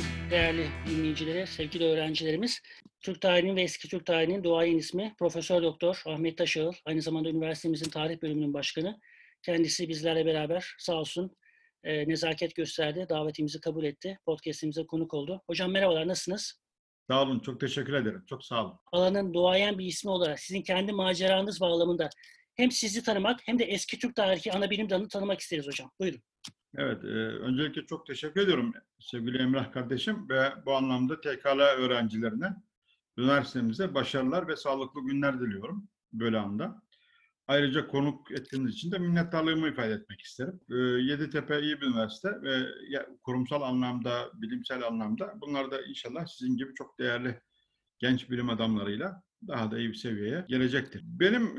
Günaydın değerli dinleyicilere, sevgili öğrencilerimiz. Türk tarihinin ve eski Türk tarihinin duayen ismi Profesör Doktor Ahmet Taşal, aynı zamanda üniversitemizin tarih bölümünün başkanı. Kendisi bizlerle beraber sağ olsun nezaket gösterdi, davetimizi kabul etti, podcastimize konuk oldu. Hocam merhabalar, nasılsınız? Sağ olun, çok teşekkür ederim, çok sağ olun. Alanın duayen bir ismi olarak sizin kendi maceranız bağlamında hem sizi tanımak hem de eski Türk tarihi ana bilim dalını tanımak isteriz hocam. Buyurun. Evet, öncelikle çok teşekkür ediyorum sevgili Emrah kardeşim ve bu anlamda TKL öğrencilerine, üniversitemize başarılar ve sağlıklı günler diliyorum böyle anda. Ayrıca konuk ettiğiniz için de minnettarlığımı ifade etmek isterim. Yeditepe iyi bir üniversite ve kurumsal anlamda, bilimsel anlamda bunlar da inşallah sizin gibi çok değerli genç bilim adamlarıyla daha da iyi bir seviyeye gelecektir. Benim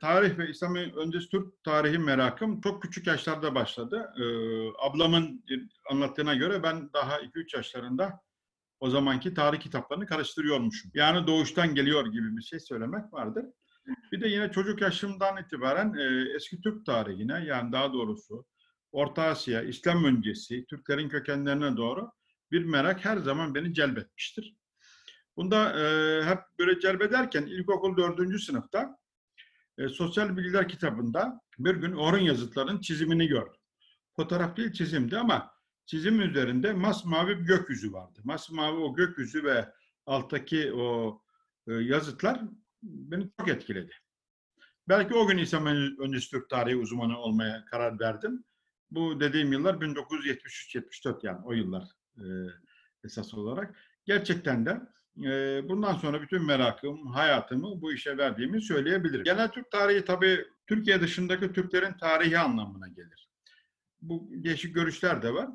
tarih ve İslam öncesi Türk tarihi merakım çok küçük yaşlarda başladı. Ablamın anlattığına göre ben daha 2-3 yaşlarında o zamanki tarih kitaplarını karıştırıyormuşum. Yani doğuştan geliyor gibi bir şey söylemek vardır. Bir de yine çocuk yaşımdan itibaren eski Türk tarihine, yani daha doğrusu Orta Asya, İslam öncesi, Türklerin kökenlerine doğru bir merak her zaman beni celbetmiştir. Bunda hep böyle celbederken ilkokul 4. sınıfta sosyal bilgiler kitabında bir gün Orhun yazıtlarının çizimini gördüm. Fotoğraf değil, çizimdi ama çizim üzerinde masmavi bir gökyüzü vardı. Masmavi o gökyüzü ve alttaki o yazıtlar beni çok etkiledi. Belki o gün İslam öncesi Türk tarihi uzmanı olmaya karar verdim. Bu dediğim yıllar 1973-74, yani o yıllar esas olarak. Gerçekten de bundan sonra bütün merakım, hayatımı bu işe verdiğimi söyleyebilirim. Genel Türk tarihi tabii Türkiye dışındaki Türklerin tarihi anlamına gelir. Bu değişik görüşler de var.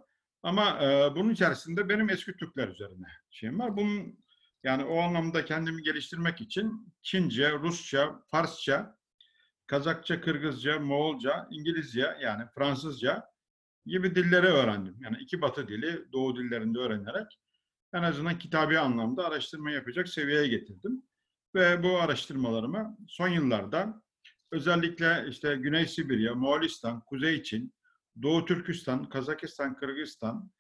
Ama bunun içerisinde benim eski Türkler üzerine şeyim var. Bunun, yani o anlamda kendimi geliştirmek için Çince, Rusça, Farsça, Kazakça, Kırgızca, Moğolca, İngilizce, yani Fransızca gibi dilleri öğrendim. Yani iki Batı dili, Doğu dillerinde öğrenerek en azından kitabi anlamda araştırma yapacak seviyeye getirdim. Ve bu araştırmalarımı son yıllarda özellikle işte Güney Sibirya, Moğolistan, Kuzey Çin, Doğu Türkistan, Kazakistan, Kırgızistan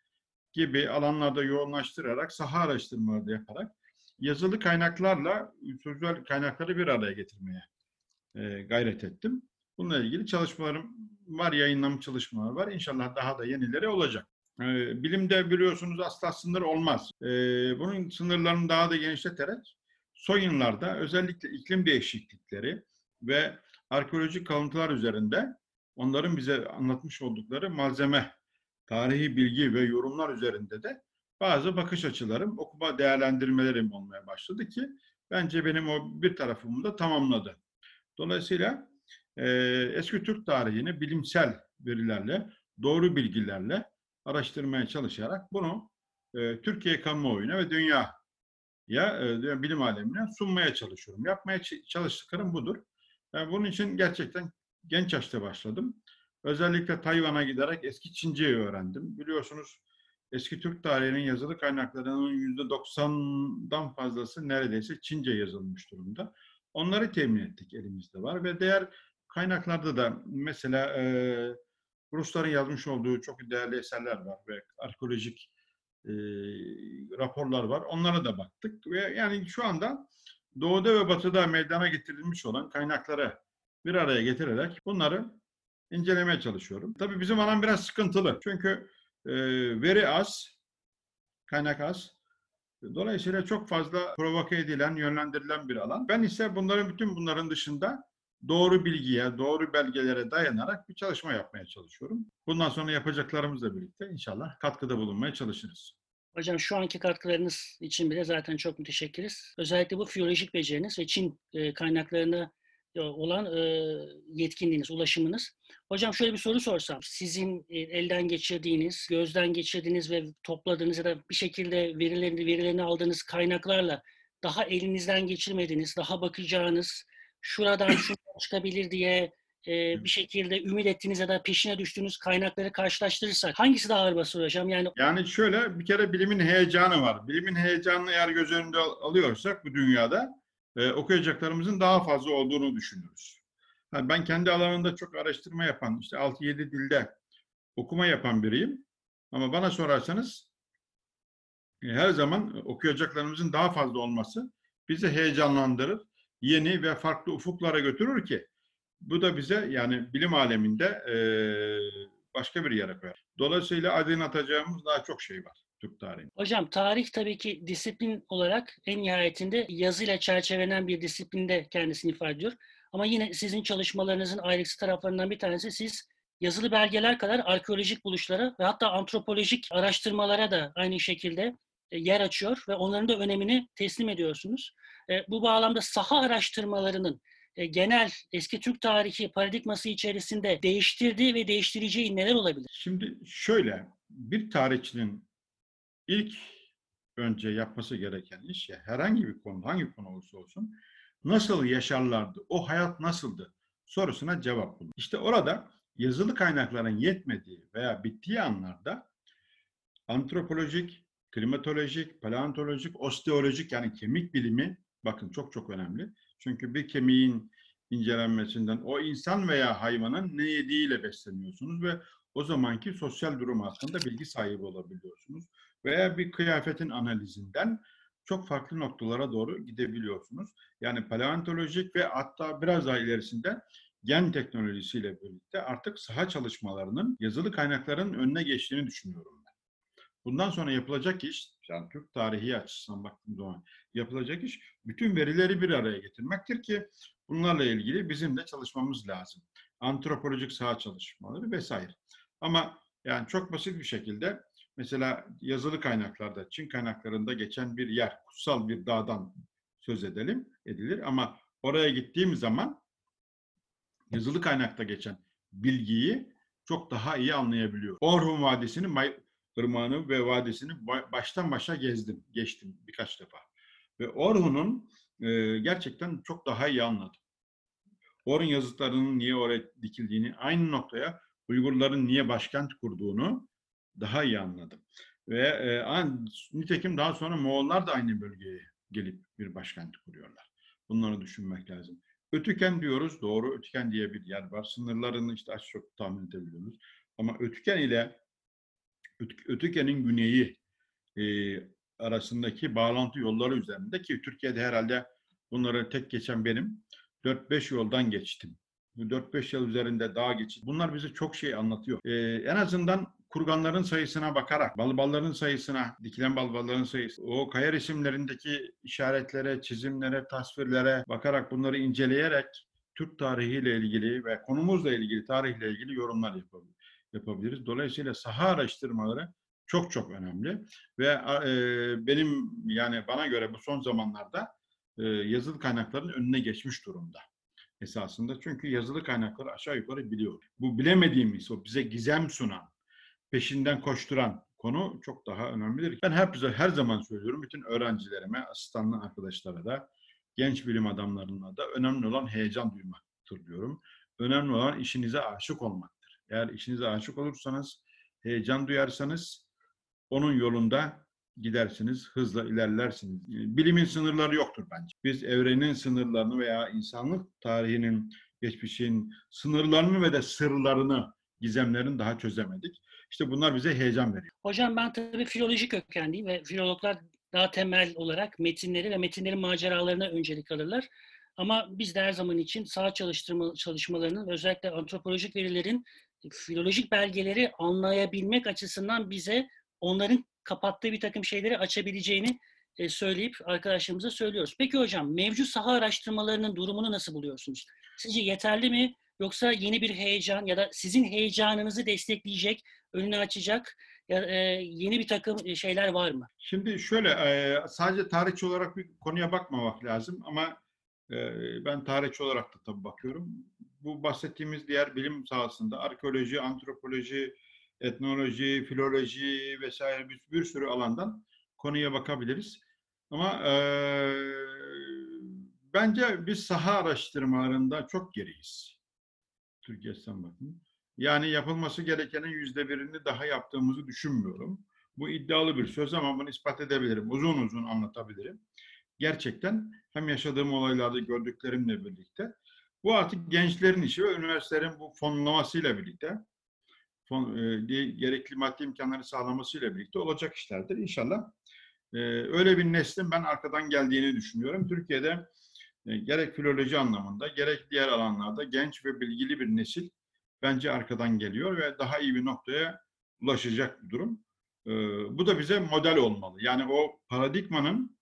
gibi alanlarda yoğunlaştırarak, saha araştırmaları da yaparak yazılı kaynaklarla sözlü kaynakları bir araya getirmeye gayret ettim. Bununla ilgili çalışmalarım var, yayınlanmış çalışmalar var. İnşallah daha da yenileri olacak. Bilimde biliyorsunuz asla sınır olmaz. Bunun sınırlarını daha da genişleterek son yıllarda özellikle iklim değişiklikleri ve arkeolojik kalıntılar üzerinde onların bize anlatmış oldukları malzeme, tarihi bilgi ve yorumlar üzerinde de bazı bakış açılarım, okuma değerlendirmelerim olmaya başladı ki bence benim o bir tarafımı da tamamladı. Dolayısıyla eski Türk tarihini bilimsel verilerle, doğru bilgilerle araştırmaya çalışarak bunu Türkiye kamuoyuna ve dünyaya, bilim alemine sunmaya çalışıyorum. Yapmaya çalıştıklarım budur. Yani bunun için gerçekten genç yaşta başladım. Özellikle Tayvan'a giderek eski Çince'yi öğrendim. Biliyorsunuz eski Türk tarihinin yazılı kaynaklarının %90'dan fazlası neredeyse Çince yazılmış durumda. Onları temin ettik, elimizde var ve diğer kaynaklarda da mesela Rusların yazmış olduğu çok değerli eserler var ve arkeolojik raporlar var. Onlara da baktık ve yani şu anda Doğu'da ve Batı'da meydana getirilmiş olan kaynakları bir araya getirerek bunları incelemeye çalışıyorum. Tabii bizim alan biraz sıkıntılı. Çünkü veri az, kaynak az. Dolayısıyla çok fazla provoke edilen, yönlendirilen bir alan. Ben ise bütün bunların dışında doğru bilgiye, doğru belgelere dayanarak bir çalışma yapmaya çalışıyorum. Bundan sonra yapacaklarımızla birlikte inşallah katkıda bulunmaya çalışırız. Hocam şu anki katkılarınız için bile zaten çok müteşekkiriz. Özellikle bu filolojik beceriniz ve Çin kaynaklarına olan yetkinliğiniz, ulaşımınız. Hocam şöyle bir soru sorsam. Sizin elden geçirdiğiniz, gözden geçirdiğiniz ve topladığınız ya da bir şekilde verilerini aldığınız kaynaklarla daha elinizden geçirmediğiniz, daha bakacağınız, şuradan şuradan çıkabilir diye bir şekilde ümit ettiğiniz ya da peşine düştüğünüz kaynakları karşılaştırırsak hangisi daha ağır basıyor hocam? Yani şöyle, bir kere bilimin heyecanı var. Bilimin heyecanını eğer göz önünde alıyorsak bu dünyada okuyacaklarımızın daha fazla olduğunu düşünürüz. Yani ben kendi alanında çok araştırma yapan, işte 6-7 dilde okuma yapan biriyim. Ama bana sorarsanız her zaman okuyacaklarımızın daha fazla olması bizi heyecanlandırır, yeni ve farklı ufuklara götürür ki bu da bize yani bilim aleminde başka bir yere koyar. Dolayısıyla aydınlatacağımız daha çok şey var Türk tarihinde. Hocam tarih tabii ki disiplin olarak en nihayetinde yazıyla çerçevelenen bir disiplinde kendisini ifade ediyor. Ama yine sizin çalışmalarınızın ayrıksı taraflarından bir tanesi siz yazılı belgeler kadar arkeolojik buluşlara ve hatta antropolojik araştırmalara da aynı şekilde yer açıyor ve onların da önemini teslim ediyorsunuz. Bu bağlamda saha araştırmalarının genel eski Türk tarihi paradigması içerisinde değiştirdiği ve değiştireceği neler olabilir? Şimdi şöyle, bir tarihçinin ilk önce yapması gereken iş ya, herhangi bir konu, hangi konu olursa olsun, nasıl yaşarlardı, o hayat nasıldı sorusuna cevap bulur. İşte orada yazılı kaynakların yetmediği veya bittiği anlarda antropolojik, klimatolojik, paleontolojik, osteolojik yani kemik bilimi, bakın çok çok önemli. Çünkü bir kemiğin incelenmesinden o insan veya hayvanın ne yediğiyle besleniyorsunuz ve o zamanki sosyal durum hakkında bilgi sahibi olabiliyorsunuz. Veya bir kıyafetin analizinden çok farklı noktalara doğru gidebiliyorsunuz. Yani paleontolojik ve hatta biraz daha ilerisinde gen teknolojisiyle birlikte artık saha çalışmalarının yazılı kaynakların önüne geçtiğini düşünüyorum ben. Bundan sonra yapılacak iş, yani Türk tarihi açısından baktığım zaman yapılacak iş, bütün verileri bir araya getirmektir ki bunlarla ilgili bizim de çalışmamız lazım. Antropolojik saha çalışmaları vesaire. Ama yani çok basit bir şekilde mesela yazılı kaynaklarda, Çin kaynaklarında geçen bir yer, kutsal bir dağdan söz edilir ama oraya gittiğim zaman yazılı kaynakta geçen bilgiyi çok daha iyi anlayabiliyorum. Orhun Vadisi'ni, Irmağını ve Vadisi'ni baştan başa geçtim birkaç defa. Ve Orhun'un gerçekten çok daha iyi anladım. Orhun yazıtlarının niye oraya dikildiğini, aynı noktaya Uygurların niye başkent kurduğunu daha iyi anladım. Ve nitekim daha sonra Moğollar da aynı bölgeye gelip bir başkent kuruyorlar. Bunları düşünmek lazım. Ötüken diyoruz, doğru. Ötüken diye bir yer var. Sınırlarını işte az çok tahmin edebiliyoruz. Ama Ötüken ile Ötüken'in güneyi arasındaki bağlantı yolları üzerinde ki Türkiye'de herhalde bunları tek geçen benim 4-5 yoldan geçtim. Bu 4-5 yıl üzerinde daha geçtim. Bunlar bize çok şey anlatıyor. En azından kurganların sayısına bakarak, balbalların sayısına, dikilen balbalların sayısı, o kaya resimlerindeki işaretlere, çizimlere, tasvirlere bakarak bunları inceleyerek Türk tarihiyle ilgili ve konumuzla ilgili, tarihle ilgili yorumlar yapabiliriz. Dolayısıyla saha araştırmaları çok çok önemli ve benim yani bana göre bu son zamanlarda yazılı kaynakların önüne geçmiş durumda esasında. Çünkü yazılı kaynakları aşağı yukarı biliyor. Bu bilemediğimiz, o bize gizem sunan, peşinden koşturan konu çok daha önemlidir. Ben her zaman söylüyorum bütün öğrencilerime, asistanlı arkadaşlara da, genç bilim adamlarına da önemli olan heyecan duymaktır diyorum. Önemli olan işinize aşık olmak. Eğer işinize aşık olursanız, heyecan duyarsanız onun yolunda gidersiniz, hızla ilerlersiniz. Bilimin sınırları yoktur bence. Biz evrenin sınırlarını veya insanlık tarihinin, geçmişin sınırlarını ve de sırlarını, gizemlerini daha çözemedik. İşte bunlar bize heyecan veriyor. Hocam ben tabii filolojik kökenliyim ve filologlar daha temel olarak metinleri ve metinlerin maceralarına öncelik alırlar. Ama biz de her zaman için saha çalışmalarının ve özellikle antropolojik verilerin filolojik belgeleri anlayabilmek açısından bize onların kapattığı bir takım şeyleri açabileceğini söyleyip arkadaşlarımıza söylüyoruz. Peki hocam, mevcut saha araştırmalarının durumunu nasıl buluyorsunuz? Sizce yeterli mi? Yoksa yeni bir heyecan ya da sizin heyecanınızı destekleyecek, önünü açacak yeni bir takım şeyler var mı? Şimdi şöyle, sadece tarihçi olarak bir konuya bakmamak lazım ama ben tarihçi olarak da tabii bakıyorum. Bu bahsettiğimiz diğer bilim sahasında arkeoloji, antropoloji, etnoloji, filoloji vesaire bir sürü alandan konuya bakabiliriz. Ama bence biz saha araştırmalarında çok geriyiz. Türkiye'den bakın. Yani yapılması gerekenin %1'ini daha yaptığımızı düşünmüyorum. Bu iddialı bir söz ama bunu ispat edebilirim. Uzun uzun anlatabilirim. Gerçekten hem yaşadığım olaylarda gördüklerimle birlikte bu artık gençlerin işi ve üniversitelerin bu fonlamasıyla birlikte gerekli maddi imkanları sağlamasıyla birlikte olacak işlerdir. İnşallah Öyle bir neslin ben arkadan geldiğini düşünüyorum. Türkiye'de gerek filoloji anlamında, gerek diğer alanlarda genç ve bilgili bir nesil bence arkadan geliyor ve daha iyi bir noktaya ulaşacak bir durum. Bu da bize model olmalı. Yani o paradigmanın,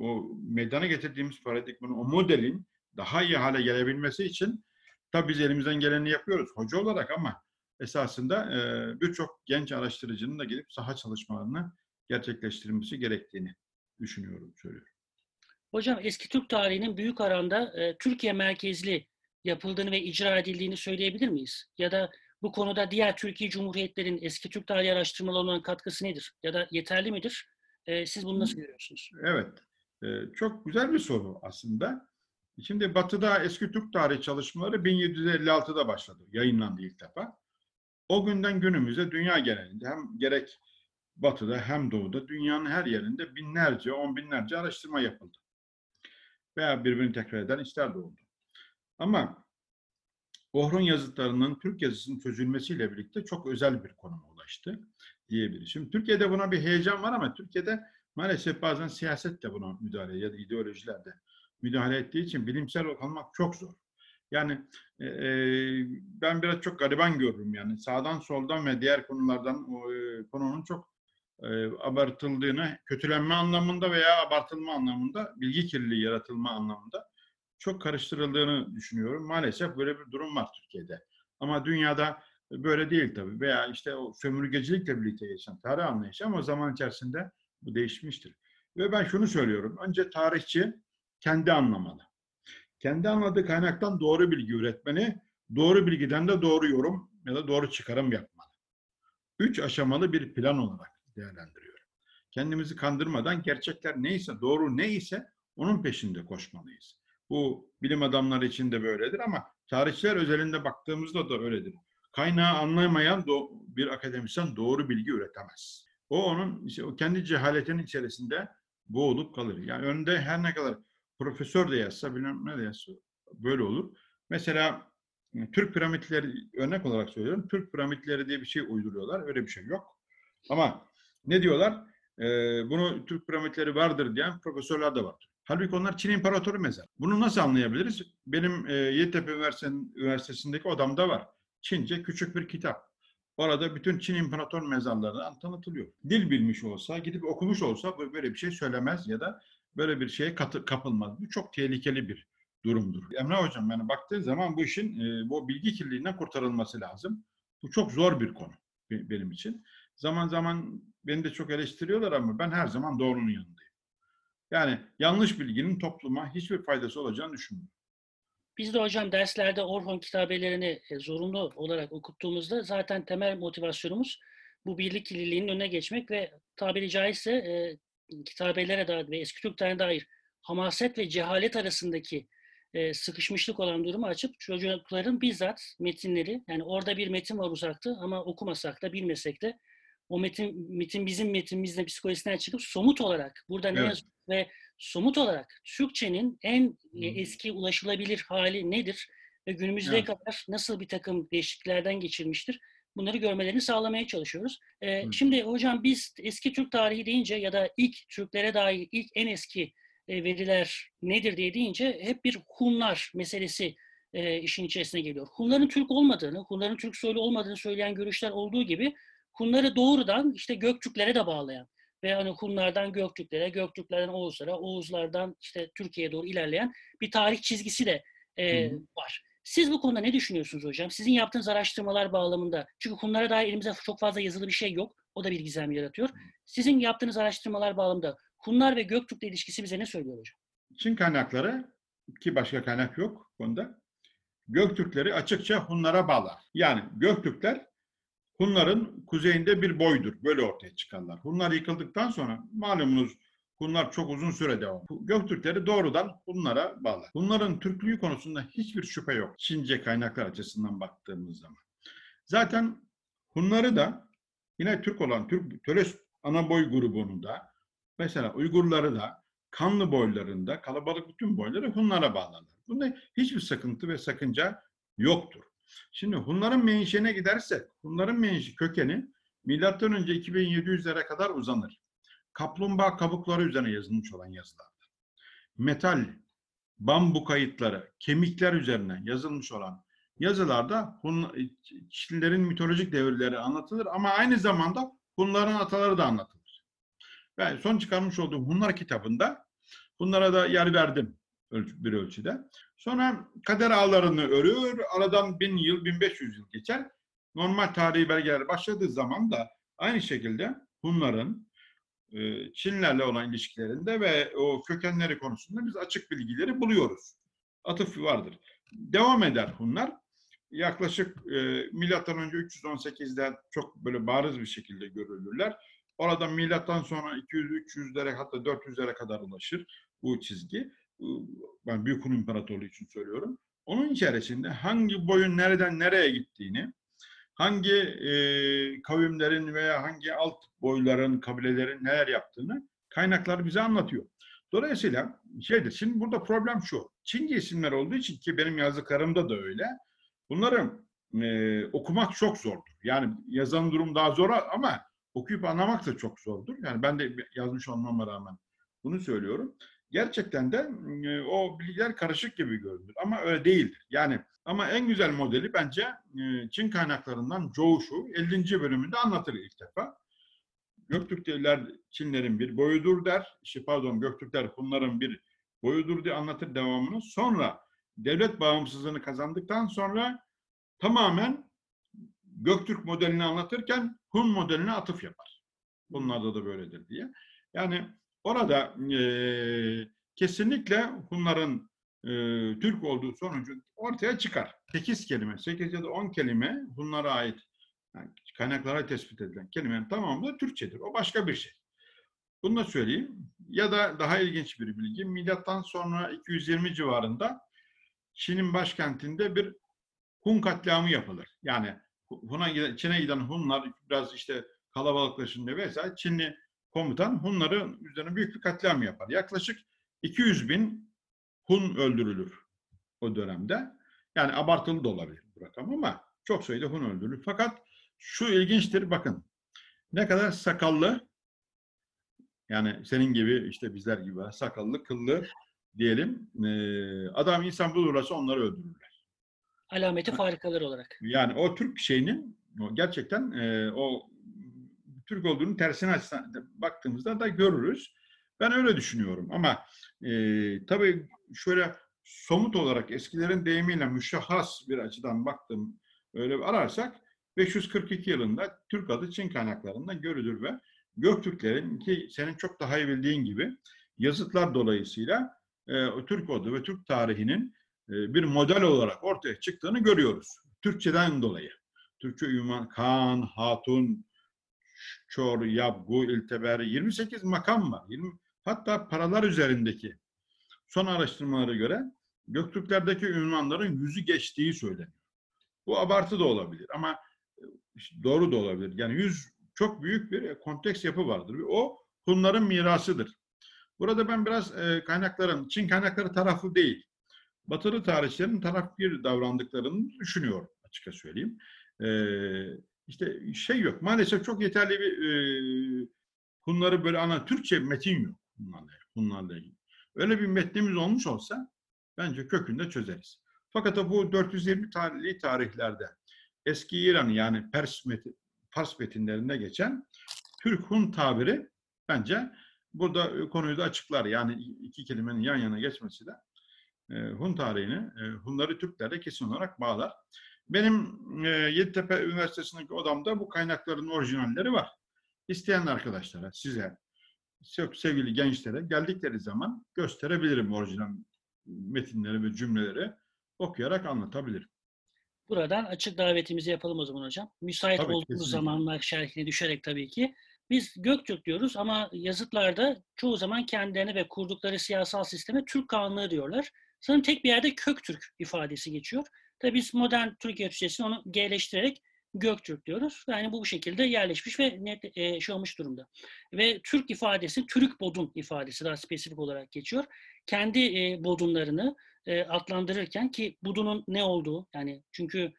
o meydana getirdiğimiz paradigmanın, o modelin daha iyi hale gelebilmesi için tabii biz elimizden geleni yapıyoruz hoca olarak, ama esasında birçok genç araştırıcının da gelip saha çalışmalarını gerçekleştirilmesi gerektiğini düşünüyorum, söylüyorum. Hocam, eski Türk tarihinin büyük oranda Türkiye merkezli yapıldığını ve icra edildiğini söyleyebilir miyiz? Ya da bu konuda diğer Türkiye Cumhuriyetlerin eski Türk tarihi araştırmalarına katkısı nedir? Ya da yeterli midir? Siz bunu nasıl görüyorsunuz? Evet. Çok güzel bir soru aslında. Şimdi Batı'da eski Türk tarihi çalışmaları 1756'da başladı. Yayınlandı ilk defa. O günden günümüze dünya genelinde hem gerek Batı'da hem Doğu'da dünyanın her yerinde binlerce, on binlerce araştırma yapıldı. Veya birbirini tekrar eden işler de oldu. Ama Orhun yazıtlarının Türk yazısının çözülmesiyle birlikte çok özel bir konuma ulaştı diyebiliriz. Şimdi Türkiye'de buna bir heyecan var, ama Türkiye'de maalesef bazen siyaset de buna müdahale, ya da ideolojiler de müdahale ettiği için bilimsel olmak çok zor. Yani ben biraz çok gariban görürüm yani. Sağdan soldan ve diğer konulardan konunun çok abartıldığını, kötülenme anlamında veya abartılma anlamında, bilgi kirliliği yaratılma anlamında çok karıştırıldığını düşünüyorum. Maalesef böyle bir durum var Türkiye'de. Ama dünyada böyle değil tabii. Veya işte o sömürgecilikle birlikte geçen tarih anlayışı, ama zaman içerisinde bu değişmiştir. Ve ben şunu söylüyorum. Önce tarihçi kendi anlamalı. Kendi anladığı kaynaktan doğru bilgi üretmeli, doğru bilgiden de doğru yorum ya da doğru çıkarım yapmalı. 3 aşamalı bir plan olarak değerlendiriyorum. Kendimizi kandırmadan gerçekler neyse, doğru neyse onun peşinde koşmalıyız. Bu bilim adamları için de böyledir, ama tarihçiler özelinde baktığımızda da öyledir. Kaynağı anlamayan bir akademisyen doğru bilgi üretemez. O onun işte, o kendi cehaletinin içerisinde boğulup kalır. Yani önünde her ne kadar profesör de yazsa, bilmem ne de yazsa böyle olur. Mesela Türk piramitleri, örnek olarak söylüyorum, Türk piramitleri diye bir şey uyduruyorlar. Öyle bir şey yok. Ama ne diyorlar? Bunu Türk piramitleri vardır diyen profesörler de var. Halbuki onlar Çin İmparatoru mezarı. Bunu nasıl anlayabiliriz? Benim Yeditepe Üniversitesi'ndeki odamda var. Çince küçük bir kitap. Orada bütün Çin İmparator mezarları tanıtılıyor. Dil bilmiş olsa, gidip okumuş olsa böyle bir şey söylemez ya da böyle bir şeye kapılmaz. Bu çok tehlikeli bir durumdur. Emrah Hocam, yani baktığı zaman bu işin bu bilgi kirliliğinden kurtarılması lazım. Bu çok zor bir konu benim için. Zaman zaman beni de çok eleştiriyorlar, ama ben her zaman doğrunun yanındayım. Yani yanlış bilginin topluma hiçbir faydası olacağını düşünmüyorum. Biz de hocam derslerde Orhun kitabelerini zorunlu olarak okuttuğumuzda zaten temel motivasyonumuz bu bilgi kirliliğinin önüne geçmek ve tabiri caizse kitabelere dair ve eski Türk tarihine dair hamaset ve cehalet arasındaki sıkışmışlık olan durumu açıp çocukların bizzat metinleri, yani orada bir metin var uzaktı ama okumasak da bilmesek de o metin bizim metinimizle psikolojisinden çıkıp somut olarak burada ne yazıyor ve somut olarak Türkçenin en eski ulaşılabilir hali nedir ve günümüzde kadar nasıl bir takım değişikliklerden geçirmiştir, bunları görmelerini sağlamaya çalışıyoruz. Şimdi hocam, biz eski Türk tarihi deyince ya da ilk Türklere dair ilk en eski veriler nedir diye deyince hep bir Hunlar meselesi işin içerisine geliyor. Hunların Türk olmadığını, Hunların Türk soylu olmadığını söyleyen görüşler olduğu gibi Hunları doğrudan işte Göktürklere de bağlayan ve hani Hunlardan Göktürklere, Göktürklerden Oğuzlara, Oğuzlardan işte Türkiye'ye doğru ilerleyen bir tarih çizgisi de var. Siz bu konuda ne düşünüyorsunuz hocam? Sizin yaptığınız araştırmalar bağlamında, çünkü Hunlara dair elimizde çok fazla yazılı bir şey yok. O da bir gizem yaratıyor. Sizin yaptığınız araştırmalar bağlamında Hunlar ve Göktürk'le ilişkisi bize ne söylüyor hocam? Çin kaynakları, ki başka kaynak yok bu konuda, Göktürkleri açıkça Hunlara bağlar. Yani Göktürkler Hunların kuzeyinde bir boydur. Böyle ortaya çıkarlar. Hunlar yıkıldıktan sonra, malumunuz Hunlar çok uzun süre devam. Göktürkleri doğrudan Hunlara bağlar. Hunların Türklüğü konusunda hiçbir şüphe yok. Çince kaynaklar açısından baktığımız zaman. Zaten Hunları da yine Türk olan Töles ana boy grubunu da, mesela Uygurları da, Kanlı boylarında kalabalık bütün boyları Hunlara bağlarlar. Bunda hiçbir sıkıntı ve sakınca yoktur. Şimdi Hunların menşeine gidersek, Hunların menşe kökeni M.Ö. 2700'lere kadar uzanır. kaplumbağa kabukları üzerine yazılmış olan yazılardır. Metal, bambu kayıtları, kemikler üzerine yazılmış olan yazılarda Çinlilerin mitolojik devirleri anlatılır ama aynı zamanda Hunların ataları da anlatılır. Yani son çıkarmış olduğum Hunlar kitabında bunlara da yer verdim bir ölçüde. Sonra kader ağlarını örür, aradan 1000 yıl, 1500 yıl geçer. Normal tarihi belgeler başladığı zaman da aynı şekilde Hunların Çinlerle olan ilişkilerinde ve o kökenleri konusunda biz açık bilgileri buluyoruz. Atıf vardır. Devam eder Hunlar. Yaklaşık milattan önce 318'den çok böyle bariz bir şekilde görülürler. Oradan milattan sonra 200-300'lere hatta 400'lere kadar ulaşır bu çizgi. Ben Büyük Hun İmparatorluğu için söylüyorum. Onun içerisinde hangi boyun nereden nereye gittiğini, hangi kavimlerin veya hangi alt boyların, kabilelerin neler yaptığını kaynaklar bize anlatıyor. Dolayısıyla şimdi burada problem şu. Çince isimler olduğu için ki benim yazdıklarımda da öyle. Bunları okumak çok zordur. Yani yazan durum daha zor ama okuyup anlamak da çok zordur. Yani ben de yazmış olmama rağmen bunu söylüyorum. Gerçekten de o bilgiler karışık gibi görünür ama öyle değildir. Yani ama en güzel modeli bence Çin kaynaklarından Zhou Shu 50. bölümünde anlatır ilk defa. Göktürkler Çinlerin bir boyudur der. Göktürkler Hunların bir boyudur diye anlatır devamını. Sonra devlet bağımsızlığını kazandıktan sonra tamamen Göktürk modelini anlatırken Hun modeline atıf yapar. Bunlarda da böyledir diye. Yani orada kesinlikle Hunların Türk olduğu sonucu ortaya çıkar. 8 kelime, 8 ya da 10 kelime Hunlara ait, yani kaynaklara tespit edilen kelimenin tamamı da Türkçedir. O başka bir şey. Bunu da söyleyeyim. Ya da daha ilginç bir bilgi. Milattan sonra 220 civarında Çin'in başkentinde bir Hun katliamı yapılır. Yani Çin'e giden Hunlar biraz işte kalabalıklaşınca vesaire Çinli komutan Hunların üzerine büyük bir katliam yapar. Yaklaşık 200.000 Hun öldürülür o dönemde. Yani abartılı da olabilir bu rakam ama çok sayıda Hun öldürülür. Fakat şu ilginçtir bakın. Ne kadar sakallı, yani senin gibi işte bizler gibi sakallı, kıllı diyelim. Adam insan bulursa onları öldürürler. Alameti farikalar olarak. Yani o Türk şeyinin gerçekten o Türk olduğunun tersine baktığımızda da görürüz. Ben öyle düşünüyorum ama tabii şöyle somut olarak eskilerin deyimiyle müşahhas bir açıdan baktım öyle ararsak 542 yılında Türk adı Çin kaynaklarında görülür ve Göktürklerin ki senin çok daha iyi bildiğin gibi yazıtlar dolayısıyla Türk adı ve Türk tarihinin bir model olarak ortaya çıktığını görüyoruz. Türkçeden dolayı. Türkçe Ünvan, Kaan, Hatun, Çor, Yabgu, İlteber 28 makam var. Hatta paralar üzerindeki son araştırmalara göre Göktürklerdeki ünvanların 100'ü geçtiği söyleniyor. Bu abartı da olabilir ama doğru da olabilir. Yani 100 çok büyük bir konteks yapı vardır. O Hunların mirasıdır. Burada ben biraz kaynakların, Çin kaynakları taraflı değil, Batılı tarihçilerin tarafgir davrandıklarını düşünüyorum açıkça söyleyeyim. İşte şey yok. Maalesef çok yeterli bir Hunları böyle ana Türkçe metin yok Hunlarla ilgili. Öyle bir metnimiz olmuş olsa bence kökünde çözeriz. Fakat bu 420 tarihli tarihlerde eski İran yani Pers metinlerinde geçen Türk-Hun tabiri bence burada konuyu da açıklar. Yani iki kelimenin yan yana geçmesi de Hun tarihini, Hunları Türklerle kesin olarak bağlar. Benim Yeditepe Üniversitesi'ndeki odamda bu kaynakların orijinalleri var. İsteyen arkadaşlara, size, sevgili gençlere geldikleri zaman gösterebilirim orijinal metinleri ve cümleleri okuyarak anlatabilirim. Buradan açık davetimizi yapalım o zaman hocam. Müsait tabii, olduğumuz kesinlikle. Zamanlar şerhine düşerek tabii ki. Biz Göktürk diyoruz ama yazıtlarda çoğu zaman kendilerine ve kurdukları siyasal sisteme Türk Kağanlığı diyorlar. Sanırım tek bir yerde Köktürk ifadesi geçiyor. Tabii biz modern Türkiye Türkçesini onu G'leştirerek Göktürk diyoruz. Yani bu şekilde yerleşmiş ve net şey olmuş durumda. Ve Türk ifadesi, Türk Bodun ifadesi daha spesifik olarak geçiyor. Kendi bodunlarını adlandırırken ki budunun ne olduğu, yani çünkü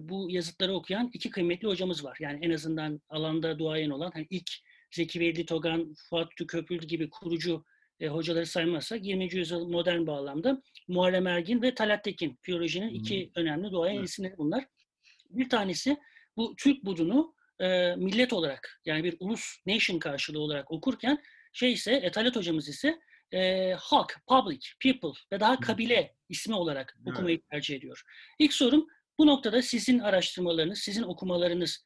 bu yazıtları okuyan iki kıymetli hocamız var. Yani en azından alanda duayen olan, hani ilk Zeki Veli Togan, Fuat Köprülü gibi kurucu hocaları saymazsak 20. yüzyıl modern bağlamda Muharrem Ergin ve Talat Tekin filolojinin iki önemli doğayan isimleri bunlar. Bir tanesi bu Türk budunu millet olarak, yani bir ulus, nation karşılığı olarak okurken Talat hocamız ise halk, public, people ve daha kabile ismi olarak okumayı tercih ediyor. İlk sorum bu noktada sizin araştırmalarınız, sizin okumalarınız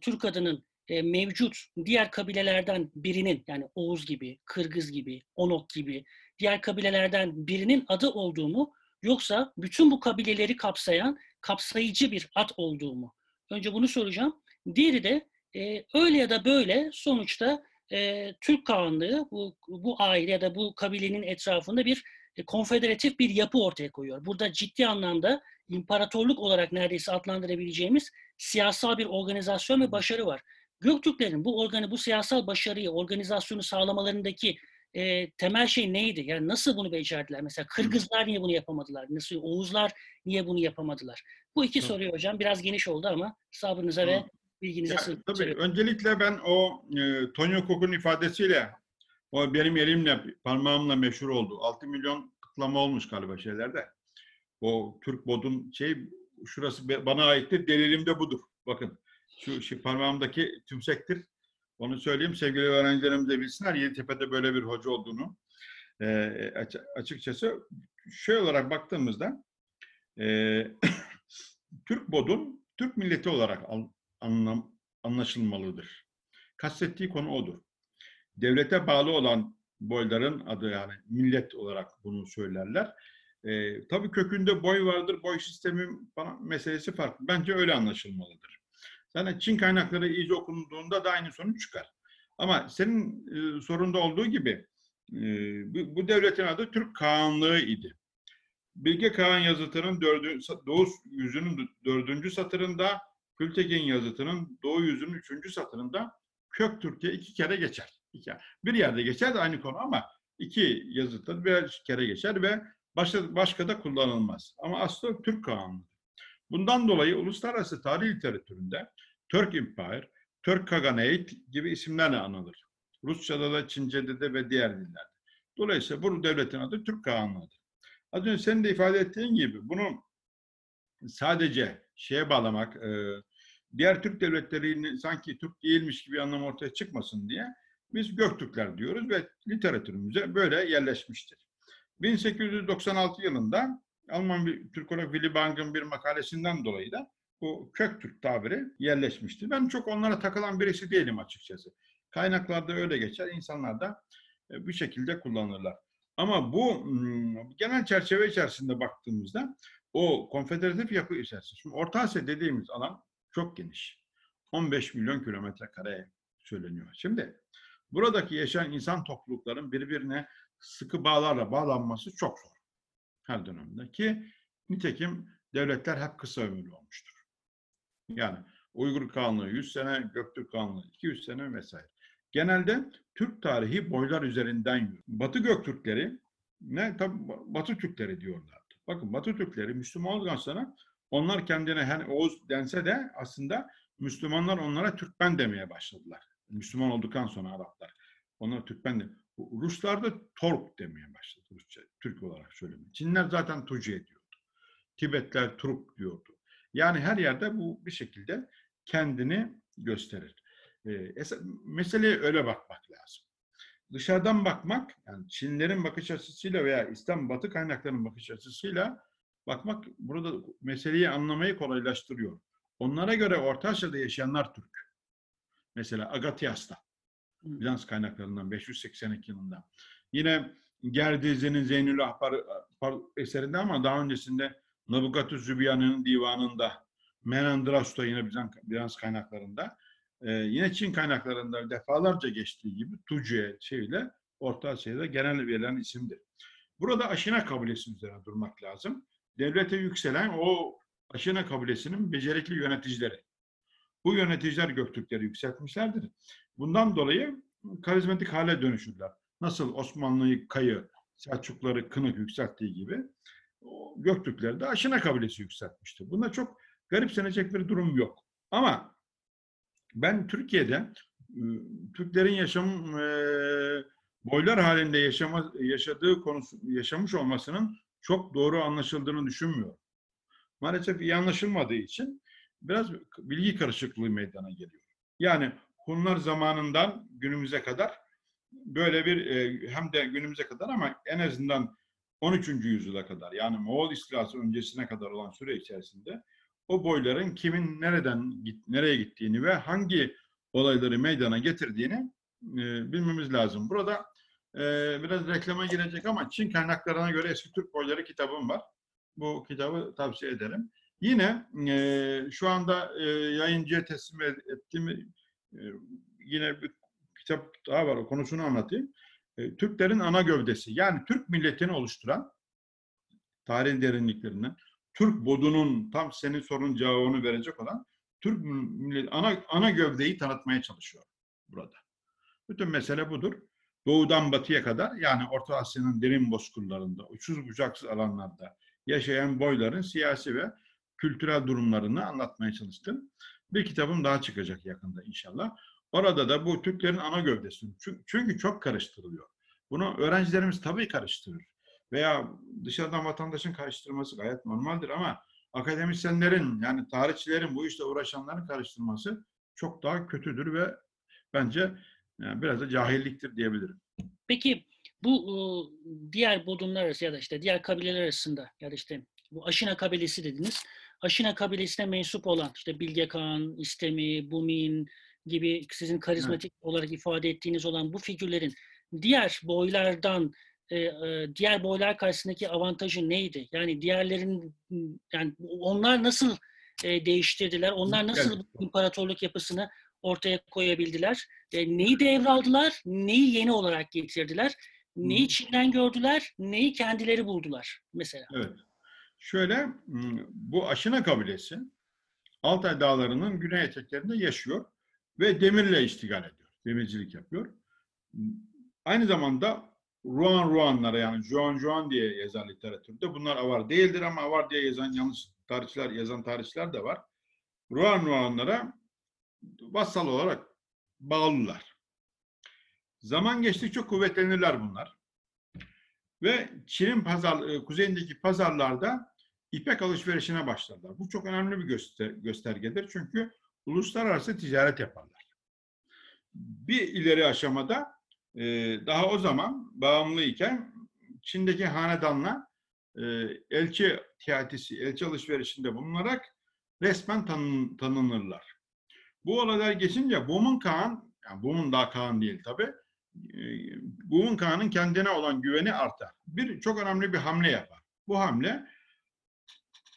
Türk adının mevcut diğer kabilelerden birinin, yani Oğuz gibi, Kırgız gibi, Onok gibi diğer kabilelerden birinin adı olduğu mu, yoksa bütün bu kabileleri kapsayan kapsayıcı bir ad olduğu mu? Önce bunu soracağım. Diğeri de öyle ya da böyle sonuçta Türk Kağanlığı bu aile ya da bu kabilenin etrafında bir konfederatif bir yapı ortaya koyuyor. Burada ciddi anlamda imparatorluk olarak neredeyse adlandırabileceğimiz siyasal bir organizasyon ve başarı var. Göktürklerin bu siyasal başarıyı, organizasyonu sağlamalarındaki temel şey neydi? Yani nasıl bunu becerdiler? Mesela Kırgızlar niye bunu yapamadılar? Nasıl Oğuzlar niye bunu yapamadılar? Bu iki soruyu hocam biraz geniş oldu ama sabrınıza ve bilginize sığınıyorum. Tabii. Öncelikle ben o Tonyukuk'un ifadesiyle, o benim elimle, parmağımla meşhur oldu. 6 milyon tıklama olmuş galiba şeylerde. O Türk bodun şurası bana aittir, delilim de budur. Bakın. Şu parmağımdaki tümsektir. Onu söyleyeyim. Sevgili öğrencilerimiz de bilsinler. Yeditepe'de böyle bir hoca olduğunu. Açıkçası şey olarak baktığımızda Türk bodun Türk milleti olarak anlaşılmalıdır. Kastettiği konu odur. Devlete bağlı olan boyların adı, yani millet olarak bunu söylerler. Tabii kökünde boy vardır. Boy sistemi falan meselesi farklı. Bence öyle anlaşılmalıdır. Yani Çin kaynakları iyice okunduğunda da aynı sonuç çıkar. Ama senin sorunda olduğu gibi bu devletin adı Türk Kağanlığı idi. Bilge Kağan yazıtının doğu yüzünün 4. satırında, Kültegin yazıtının doğu yüzünün 3. satırında Göktürkçe 2 kere geçer. Bir yerde geçer de aynı konu ama 2 yazıtta bir kere geçer ve başka da kullanılmaz. Ama aslında Türk Kağanlığı. Bundan dolayı uluslararası tarih literatüründe Türk Empire, Türk Kaganate gibi isimlerle anılır. Rusça'da da, Çince'de de ve diğer dillerde. Dolayısıyla bu devletin adı Türk Kağanlığı'dır. Az önce senin de ifade ettiğin gibi bunu sadece şeye bağlamak, diğer Türk devletleri sanki Türk değilmiş gibi anlam ortaya çıkmasın diye biz Göktürkler diyoruz ve literatürümüze böyle yerleşmiştir. 1896 yılında Alman bir Türkolog Willy Bang'ın bir makalesinden dolayı da bu Göktürk tabiri yerleşmişti. Ben çok onlara takılan birisi değilim açıkçası. Kaynaklarda öyle geçer, insanlar da bu şekilde kullanırlar. Ama bu genel çerçeve içerisinde baktığımızda o konfederatif yapı içerisinde. Şimdi Orta Asya dediğimiz alan çok geniş. 15 milyon kilometre kareye söyleniyor. Şimdi buradaki yaşayan insan toplulukların birbirine sıkı bağlarla bağlanması çok zor. Her dönemdeki. Nitekim devletler hep kısa ömürlü olmuştur. Yani Uygur Kağanlığı 100 sene, Göktürk Kağanlığı 200 sene vesaire. Genelde Türk tarihi boylar üzerinden yürür. Batı Göktürkleri, Batı Türkleri diyorlardı. Bakın Batı Türkleri Müslüman olduktan sonra onlar kendine Oğuz dense de aslında Müslümanlar onlara Türkmen demeye başladılar. Müslüman olduktan sonra Araplar. Onlar Türkmen de. Ruslar da Tork demeye başladı Rusça, Türk olarak söyleniyor. Çinler zaten Tuciye diyordu. Tibetler Turk diyordu. Yani her yerde bu bir şekilde kendini gösterir. Meseleye öyle bakmak lazım. Dışarıdan bakmak, yani Çinlerin bakış açısıyla veya Batı kaynaklarının bakış açısıyla bakmak burada meseleyi anlamayı kolaylaştırıyor. Onlara göre Orta Asya'da yaşayanlar Türk. Mesela Agathias'ta. Bizans kaynaklarından 582 yılında. Yine Gerdizi'nin Zeynül Ahbar eserinde ama daha öncesinde Nabukat-ı Zübyan'ın divanında, Menendras'ta yine Bizans kaynaklarında, yine Çin kaynaklarında defalarca geçtiği gibi Tuciye ile Orta Asya'da genel verilen isimdir. Burada Aşina kabilesi üzerine durmak lazım. Devlete yükselen o Aşina kabilesinin becerikli yöneticileri. Bu yöneticiler Göktürkleri yükseltmişlerdir. Bundan dolayı karizmatik hale dönüşürler. Nasıl Osmanlı'yı Kayı, Selçukları Kınık yükselttiği gibi Göktürkleri de Aşina kabilesi yükseltmişti. Bunda çok garipsenecek bir durum yok. Ama ben Türkiye'de Türklerin boylar halinde yaşamış olmasının çok doğru anlaşıldığını düşünmüyorum. Maalesef iyi anlaşılmadığı için biraz bilgi karışıklığı meydana geliyor. Yani Hunlar zamanından günümüze kadar böyle bir hem de günümüze kadar ama en azından 13. yüzyıla kadar yani Moğol istilası öncesine kadar olan süre içerisinde o boyların kimin nereye gittiğini ve hangi olayları meydana getirdiğini bilmemiz lazım. Burada biraz reklama girecek ama Çin kaynaklarına göre Eski Türk Boyları kitabım var. Bu kitabı tavsiye ederim. Yine şu anda yayıncıya teslim ettiğim yine bir kitap daha var. O konusunu anlatayım. Türklerin ana gövdesi. Yani Türk milletini oluşturan tarihin derinliklerinden Türk bodunun tam senin sorunun cevabını verecek olan Türk milleti ana gövdeyi tanıtmaya çalışıyor burada. Bütün mesele budur. Doğudan batıya kadar yani Orta Asya'nın derin bozkırlarında, uçsuz bucaksız alanlarda yaşayan boyların siyasi ve kültürel durumlarını anlatmaya çalıştım. Bir kitabım daha çıkacak yakında inşallah. Orada da bu Türklerin ana gövdesi. Çünkü çok karıştırılıyor. Bunu öğrencilerimiz tabii karıştırır. Veya dışarıdan vatandaşın karıştırması gayet normaldir ama akademisyenlerin yani tarihçilerin bu işle uğraşanların karıştırması çok daha kötüdür ve bence yani biraz da cahilliktir diyebilirim. Peki bu diğer bodunlar arası ya da işte diğer kabileler arasında ya da işte bu Aşina kabilesi dediniz. Aşina kabilesine mensup olan işte Bilge Kağan, İstemi, Bumin gibi sizin karizmatik olarak ifade ettiğiniz olan bu figürlerin diğer boylar karşısındaki avantajı neydi? Yani onlar nasıl değiştirdiler? Onlar nasıl bu imparatorluk yapısını ortaya koyabildiler? Neyi devraldılar? Neyi yeni olarak getirdiler? Neyi Çin'den gördüler? Neyi kendileri buldular? Mesela. Evet. Şöyle, bu Aşina kabilesi Altay Dağları'nın güney eteklerinde yaşıyor ve demirle iştigal ediyor. Demircilik yapıyor. Aynı zamanda Ruan Ruanlara yani Juan Juan diye yazar literatürde. Bunlar avar değildir ama avar diye yazan tarihçiler de var. Ruan Ruanlara vassal olarak bağlılar. Zaman geçtikçe kuvvetlenirler bunlar. Ve Çin'in kuzeyindeki pazarlarda ipek alışverişine başlarlar. Bu çok önemli bir göstergedir. Çünkü uluslararası ticaret yaparlar. Bir ileri aşamada daha o zaman bağımlıyken Çin'deki hanedanla elçi ticareti, elçi alışverişinde bulunarak resmen tanınırlar. Bu olaylar geçince Bumın Kağan, yani Bumın daha Kağan değil tabii, Bumın Kağan'ın kendine olan güveni artar. Çok önemli bir hamle yapar. Bu hamle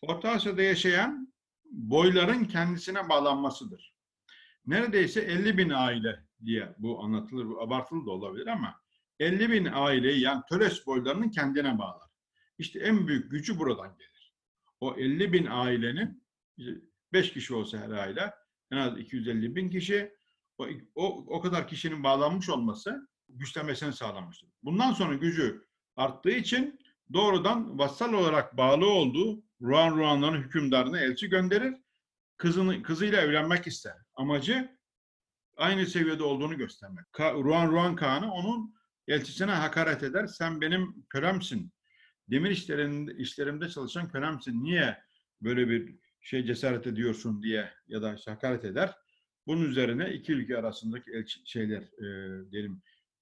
Orta Asya'da yaşayan boyların kendisine bağlanmasıdır. Neredeyse 50.000 aile diye bu anlatılır, bu abartılı da olabilir ama 50.000 aileyi yani Töles boylarının kendine bağlar. İşte en büyük gücü buradan gelir. O 50.000 ailenin 5 kişi olsa her aile en az 250.000 kişi o kadar kişinin bağlanmış olması güçlenmesini sağlamıştır. Bundan sonra gücü arttığı için doğrudan vassal olarak bağlı olduğu Ruan Ruanların hükümdarına elçi gönderir. Kızıyla evlenmek ister. Amacı aynı seviyede olduğunu göstermek. Ruan Kağan'ı onun elçisine hakaret eder. Sen benim kölemsin. Demir işlerimde çalışan kölemsin. Niye böyle bir cesaret ediyorsun diye ya da hakaret eder. Bunun üzerine iki ülke arasındaki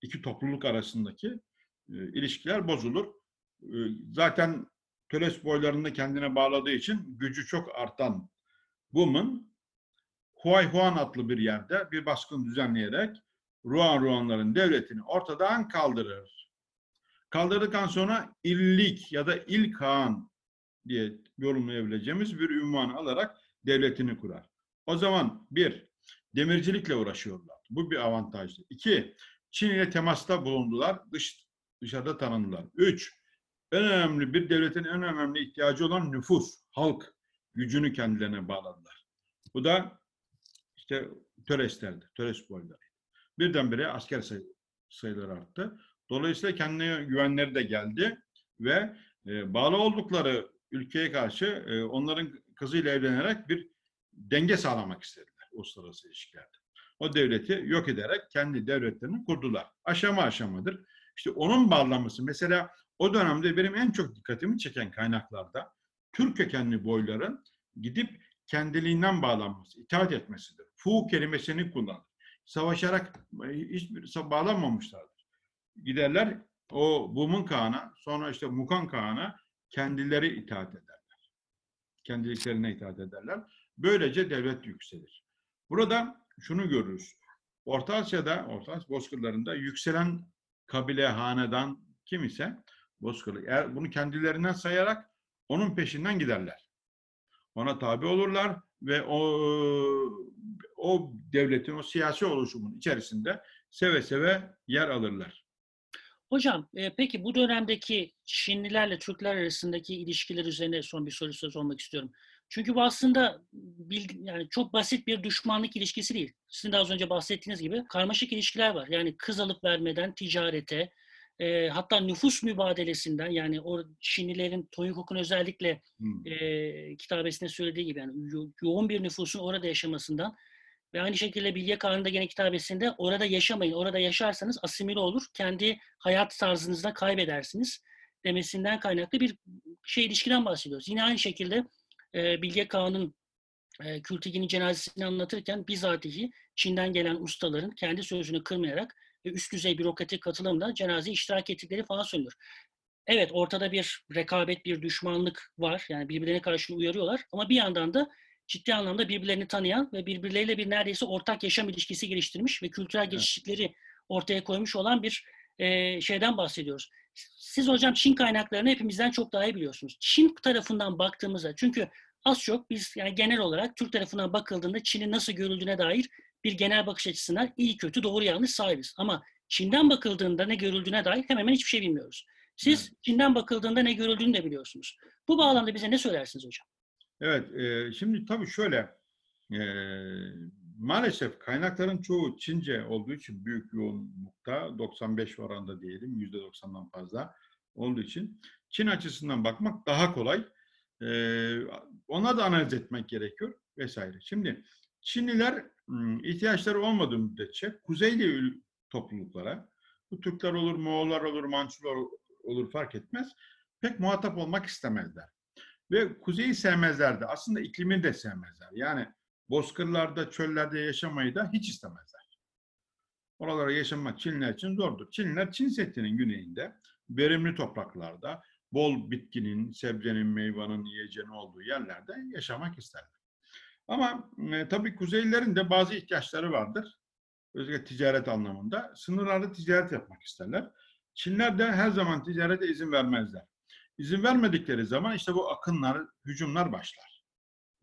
iki topluluk arasındaki ilişkiler bozulur. Zaten Töles boylarını kendine bağladığı için gücü çok artan Bum'un Huayhuan adlı bir yerde bir baskın düzenleyerek Ruan Ruanların devletini ortadan kaldırır. Kaldırdıktan sonra illik ya da il Kağan diye yorumlayabileceğimiz bir ünvan alarak devletini kurar. O zaman bir, demircilikle uğraşıyorlar. Bu bir avantajdı. İki, Çin ile temasta bulundular. Dışarıda tanındılar. Üç, devletin en önemli ihtiyacı olan nüfus, halk gücünü kendilerine bağladılar. Bu da işte Töleslerdi, Töles boyları. Birdenbire asker sayıları arttı. Dolayısıyla kendine güvenleri de geldi ve bağlı oldukları ülkeye karşı onların kızıyla evlenerek bir denge sağlamak istediler uluslararası ilişkilerde. o devleti yok ederek kendi devletlerini kurdular. Aşama aşamadır. İşte onun bağlanması, mesela o dönemde benim en çok dikkatimi çeken kaynaklarda Türk kökenli boyların gidip kendiliğinden bağlanması, itaat etmesidir. Fu kelimesini kullanır. Savaşarak hiçbir bağlanmamışlardır. Giderler o Bumın Kağan'a, sonra işte Mukan Kağan'a kendileri itaat ederler. Kendiliklerine itaat ederler. Böylece devlet yükselir. Burada şunu görürüz. Orta Asya'da, Orta Asya bozkırlarında yükselen kabile, hanedan kim ise bozkırlı, eğer bunu kendilerinden sayarak onun peşinden giderler. Ona tabi olurlar ve o devletin, o siyasi oluşumun içerisinde seve seve yer alırlar. Hocam, peki bu dönemdeki Çinlilerle Türkler arasındaki ilişkiler üzerine son bir soru sormak istiyorum. Çünkü bu aslında yani çok basit bir düşmanlık ilişkisi değil. Sizin de az önce bahsettiğiniz gibi karmaşık ilişkiler var. Yani kız alıp vermeden ticarete, hatta nüfus mübadelesinden, yani o Çinlilerin Tonyukuk'un özellikle kitabesinde söylediği gibi yani yoğun bir nüfusun orada yaşamasından ve aynı şekilde Bilge Kağan'ın da gene kitabesinde orada yaşamayın, orada yaşarsanız asimile olur, kendi hayat tarzınızda kaybedersiniz demesinden kaynaklı bir ilişkiden bahsediyoruz. Yine aynı şekilde Bilge Kağan'ın Kültegin'in cenazesini anlatırken bizatihi Çin'den gelen ustaların kendi sözünü kırmayarak ve üst düzey bürokratik katılımla cenazeye iştirak ettikleri falan söylüyor. Evet, ortada bir rekabet, bir düşmanlık var. Yani birbirlerine karşı uyarıyorlar ama bir yandan da ciddi anlamda birbirlerini tanıyan ve birbirleriyle bir neredeyse ortak yaşam ilişkisi geliştirmiş ve kültürel geçişlikleri ortaya koymuş olan bir şeyden bahsediyoruz. Siz hocam Çin kaynaklarını hepimizden çok daha iyi biliyorsunuz. Çin tarafından baktığımızda, çünkü az çok biz yani genel olarak Türk tarafından bakıldığında Çin'in nasıl görüldüğüne dair bir genel bakış açısından iyi kötü doğru yanlış sahibiz. Ama Çin'den bakıldığında ne görüldüğüne dair hemen hemen hiçbir şey bilmiyoruz. Siz Çin'den bakıldığında ne görüldüğünü de biliyorsunuz. Bu bağlamda bize ne söylersiniz hocam? Evet, şimdi tabii şöyle, maalesef kaynakların çoğu Çince olduğu için büyük yoğunlukta, 95 oranında diyelim, %90'dan fazla olduğu için Çin açısından bakmak daha kolay. Ona da analiz etmek gerekiyor vesaire. Şimdi Çinliler ihtiyaçları olmadığı müddetçe kuzeyli topluluklara, bu Türkler olur, Moğollar olur, Mançular olur fark etmez, pek muhatap olmak istemezler. Ve kuzeyi sevmezlerdi. Aslında iklimini de sevmezler. Yani bozkırlarda, çöllerde yaşamayı da hiç istemezler. Oralara yaşamak Çinliler için zordur. Çinliler Çin Seddi'nin güneyinde, verimli topraklarda, bol bitkinin, sebzenin, meyvanın, yiyeceğinin olduğu yerlerde yaşamak isterler. Ama tabii kuzeylilerin de bazı ihtiyaçları vardır. Özellikle ticaret anlamında. Sınırlarda ticaret yapmak isterler. Çinliler de her zaman ticarete izin vermezler. İzin vermedikleri zaman işte bu akınlar, hücumlar başlar.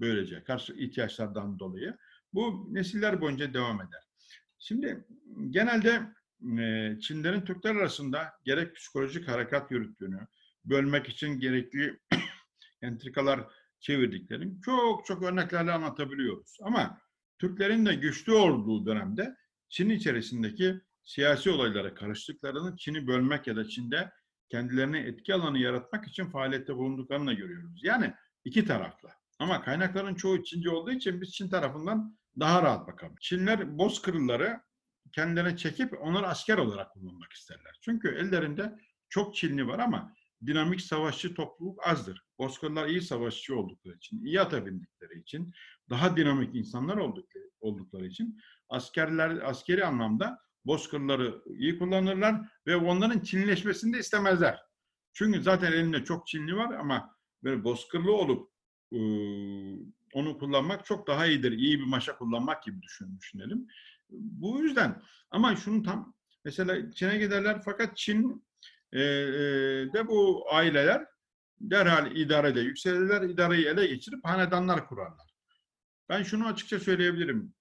Böylece karşı ihtiyaçlardan dolayı. Bu nesiller boyunca devam eder. Şimdi genelde Çinlerin Türkler arasında gerek psikolojik harekat yürüttüğünü, bölmek için gerekli entrikalar çevirdiklerini çok çok örneklerle anlatabiliyoruz. Ama Türklerin de güçlü olduğu dönemde Çin içerisindeki siyasi olaylara karıştıklarını, Çin'i bölmek ya da Çin'de kendilerine etki alanı yaratmak için faaliyette bulunduklarını da görüyoruz. Yani iki taraflı. Ama kaynakların çoğu Çince olduğu için biz Çin tarafından daha rahat bakalım. Çinler bozkırlıları kendilerine çekip onları asker olarak kullanmak isterler. Çünkü ellerinde çok Çinli var ama dinamik savaşçı topluluk azdır. Bozkırlılar iyi savaşçı oldukları için, iyi ata bindikleri için, daha dinamik insanlar oldukları için askeri anlamda bozkırları iyi kullanırlar ve onların Çinleşmesini de istemezler. Çünkü zaten elinde çok Çinli var ama böyle bozkırlı olup onu kullanmak çok daha iyidir. İyi bir maşa kullanmak gibi düşünelim. Bu yüzden ama şunu tam mesela Çin'e giderler fakat Çin'de bu aileler derhal idarede yükselirler, idareyi ele geçirip hanedanlar kurarlar. Ben şunu açıkça söyleyebilirim.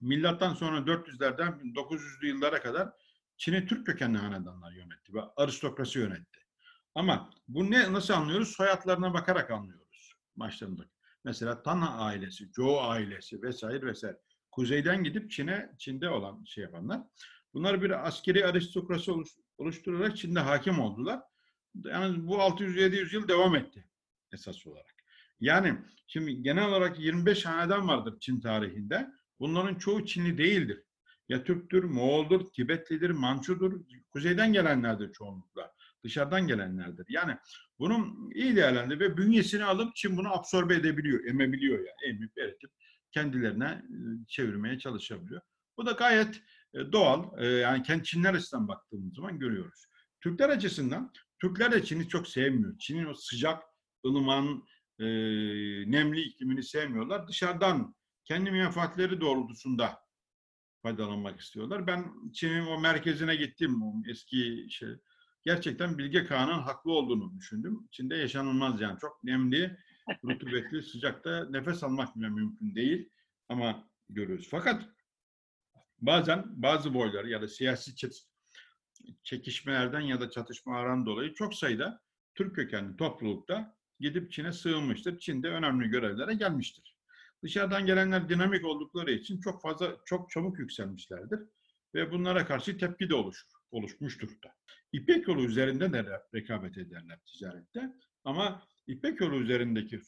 Milattan sonra 400'lerden 900'lü yıllara kadar Çin'i Türk kökenli hanedanlar yönetti ve aristokrasi yönetti. Ama bu nasıl anlıyoruz? Soyadlarına bakarak anlıyoruz başlarındaki. Mesela Tan ailesi, Zhou ailesi vesaire vesaire. Kuzeyden gidip Çin'de olan şey yapanlar. Bunlar bir askeri aristokrasi oluşturarak Çin'de hakim oldular. Yani bu 600-700 yıl devam etti esas olarak. Yani şimdi genel olarak 25 hanedan vardır Çin tarihinde. Bunların çoğu Çinli değildir. Ya Türktür, Moğoldur, Tibetlidir, Mançudur, kuzeyden gelenlerdir çoğunlukla. Dışarıdan gelenlerdir. Yani bunun iyi değerlendi ve bünyesini alıp Çin bunu absorbe edebiliyor, emebiliyor yani. Emip, eritip kendilerine çevirmeye çalışabiliyor. Bu da gayet doğal. Yani kendi Çinler açısından baktığımız zaman görüyoruz. Türkler açısından, Türkler de Çin'i çok sevmiyor. Çin'in o sıcak, ılıman, nemli iklimini sevmiyorlar. Dışarıdan kendi menfaatleri doğrultusunda faydalanmak istiyorlar. Ben Çin'in o merkezine gittim. O eski şey, gerçekten Bilge Kağan'ın haklı olduğunu düşündüm. Çin'de yaşanılmaz yani. Çok nemli, rutubetli, sıcakta nefes almak bile mümkün değil. Ama görüyoruz. Fakat bazen bazı boyları ya da siyasi çekişmelerden ya da çatışmalardan dolayı çok sayıda Türk kökenli toplulukta gidip Çin'e sığınmıştır. Çin'de önemli görevlere gelmiştir. Dışarıdan gelenler dinamik oldukları için çok fazla, çok çabuk yükselmişlerdir ve bunlara karşı tepki de oluşmuştur da. İpek yolu üzerinde de rekabet ederler ticarette ama İpek yolu üzerindeki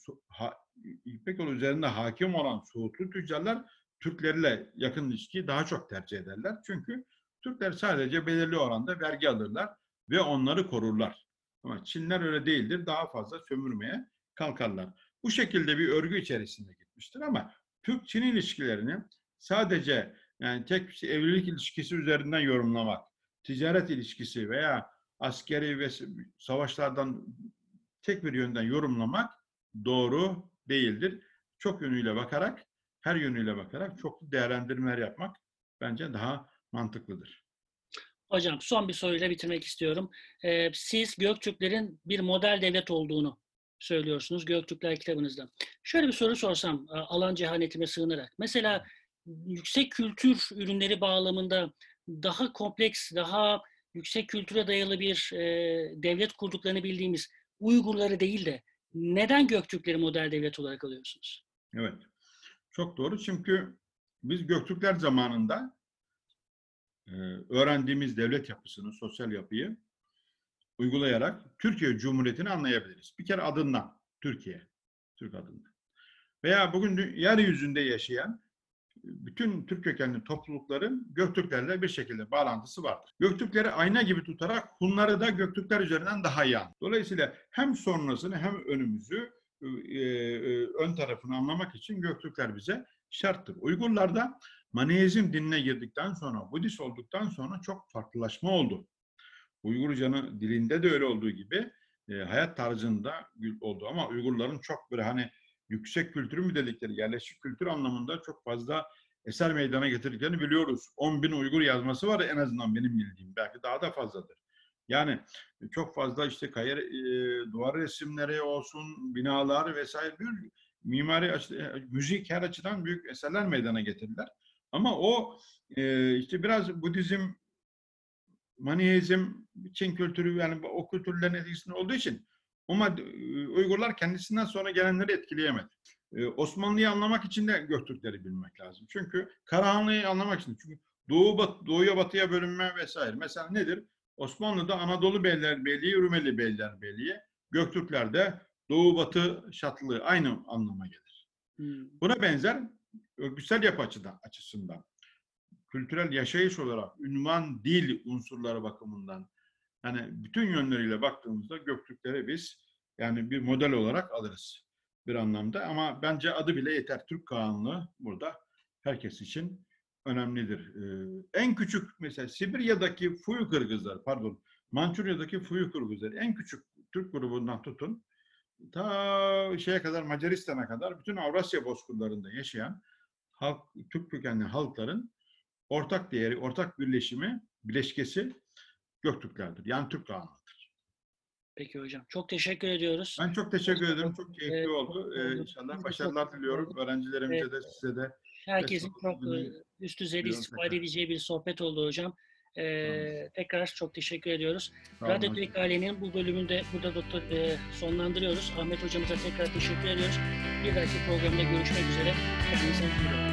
İpek yolu üzerinde hakim olan Suudlu tüccarlar Türklerle yakın ilişkiyi daha çok tercih ederler. Çünkü Türkler sadece belirli oranda vergi alırlar ve onları korurlar. Ama Çinler öyle değildir. Daha fazla sömürmeye kalkarlar. Bu şekilde bir örgü içerisinde gitmiştir ama Türk-Çin ilişkilerini sadece yani tek evlilik ilişkisi üzerinden yorumlamak, ticaret ilişkisi veya askeri ve savaşlardan tek bir yönden yorumlamak doğru değildir. Çok yönüyle bakarak, her yönüyle bakarak çoklu değerlendirmeler yapmak bence daha mantıklıdır. Hocam son bir soruyla bitirmek istiyorum. Siz Göktürklerin bir model devlet olduğunu söylüyorsunuz Göktürkler kitabınızda. Şöyle bir soru sorsam alan cehanetime sığınarak. Mesela yüksek kültür ürünleri bağlamında daha kompleks, daha yüksek kültüre dayalı bir devlet kurduklarını bildiğimiz Uygurları değil de neden Göktürkleri model devlet olarak alıyorsunuz? Evet, çok doğru. Çünkü biz Göktürkler zamanında öğrendiğimiz devlet yapısını, sosyal yapıyı uygulayarak Türkiye Cumhuriyeti'ni anlayabiliriz. Bir kere adından, Türkiye, Türk adından. Veya bugün yeryüzünde yaşayan bütün Türk kökenli toplulukların Göktürklerle bir şekilde bağlantısı vardır. Göktürkleri ayna gibi tutarak Hunları da Göktürkler üzerinden daha iyi anlar. Dolayısıyla hem sonrasını hem önümüzü, ön tarafını anlamak için Göktürkler bize şarttır. Uygurlarda Maneizm dinine girdikten sonra, Budist olduktan sonra çok farklılaşma oldu. Uygurcanın dilinde de öyle olduğu gibi hayat tarzında oldu. Ama Uygurların çok böyle hani yüksek kültürü mü dedikleri, yerleşik kültür anlamında çok fazla eser meydana getirdiklerini biliyoruz. 10.000 Uygur yazması var en azından benim bildiğim. Belki daha da fazladır. Yani çok fazla işte kaya, duvar resimleri olsun, binalar vesaire bir mimari, müzik her açıdan büyük eserler meydana getirdiler. Ama o işte biraz Budizm, Maniheizm, Çin kültürü yani o kültürlerin etkisinde olduğu için ama Uygurlar kendisinden sonra gelenleri etkileyemedi. Osmanlı'yı anlamak için de Göktürkleri bilmek lazım. Çünkü Karahanlı'yı anlamak için. Çünkü doğuya batıya bölünme vesaire. Mesela nedir? Osmanlı'da Anadolu Beylerbeyliği, Rumeli Beylerbeyliği, Göktürkler'de Doğu Batı Şatlığı aynı anlama gelir. Buna benzer örgütsel yapı açısından, kültürel yaşayış olarak, ünvan, dil unsurları bakımından yani bütün yönleriyle baktığımızda Göktürkleri biz yani bir model olarak alırız bir anlamda. Ama bence adı bile yeter. Türk Kağanlığı burada herkes için önemlidir. En küçük mesela Sibirya'daki Fuyu Kırgızlar, pardon Mançurya'daki Fuyu Kırgızlar en küçük Türk grubundan tutun ta şeye kadar Macaristan'a kadar bütün Avrasya bozkırlarında yaşayan halk, Türk kökenli halkların ortak değeri, ortak birleşimi, bileşkesi Göktürklerdir. Yani Türk Kağanlığı'dır. Peki hocam. Çok teşekkür ediyoruz. Ben çok teşekkür ederim. Çok keyifli oldu. İnşallah başarılar diliyorum. Öğrencilerimize de size de. Herkesin çok üst düzeyde istifade edeceği bir sohbet oldu hocam. Tekrar çok teşekkür ediyoruz. Radyo TKL'nin bu bölümünde burada sonlandırıyoruz. Ahmet hocamıza tekrar teşekkür ediyoruz. Bir dahaki programda görüşmek üzere. Kendinize iyi bakın.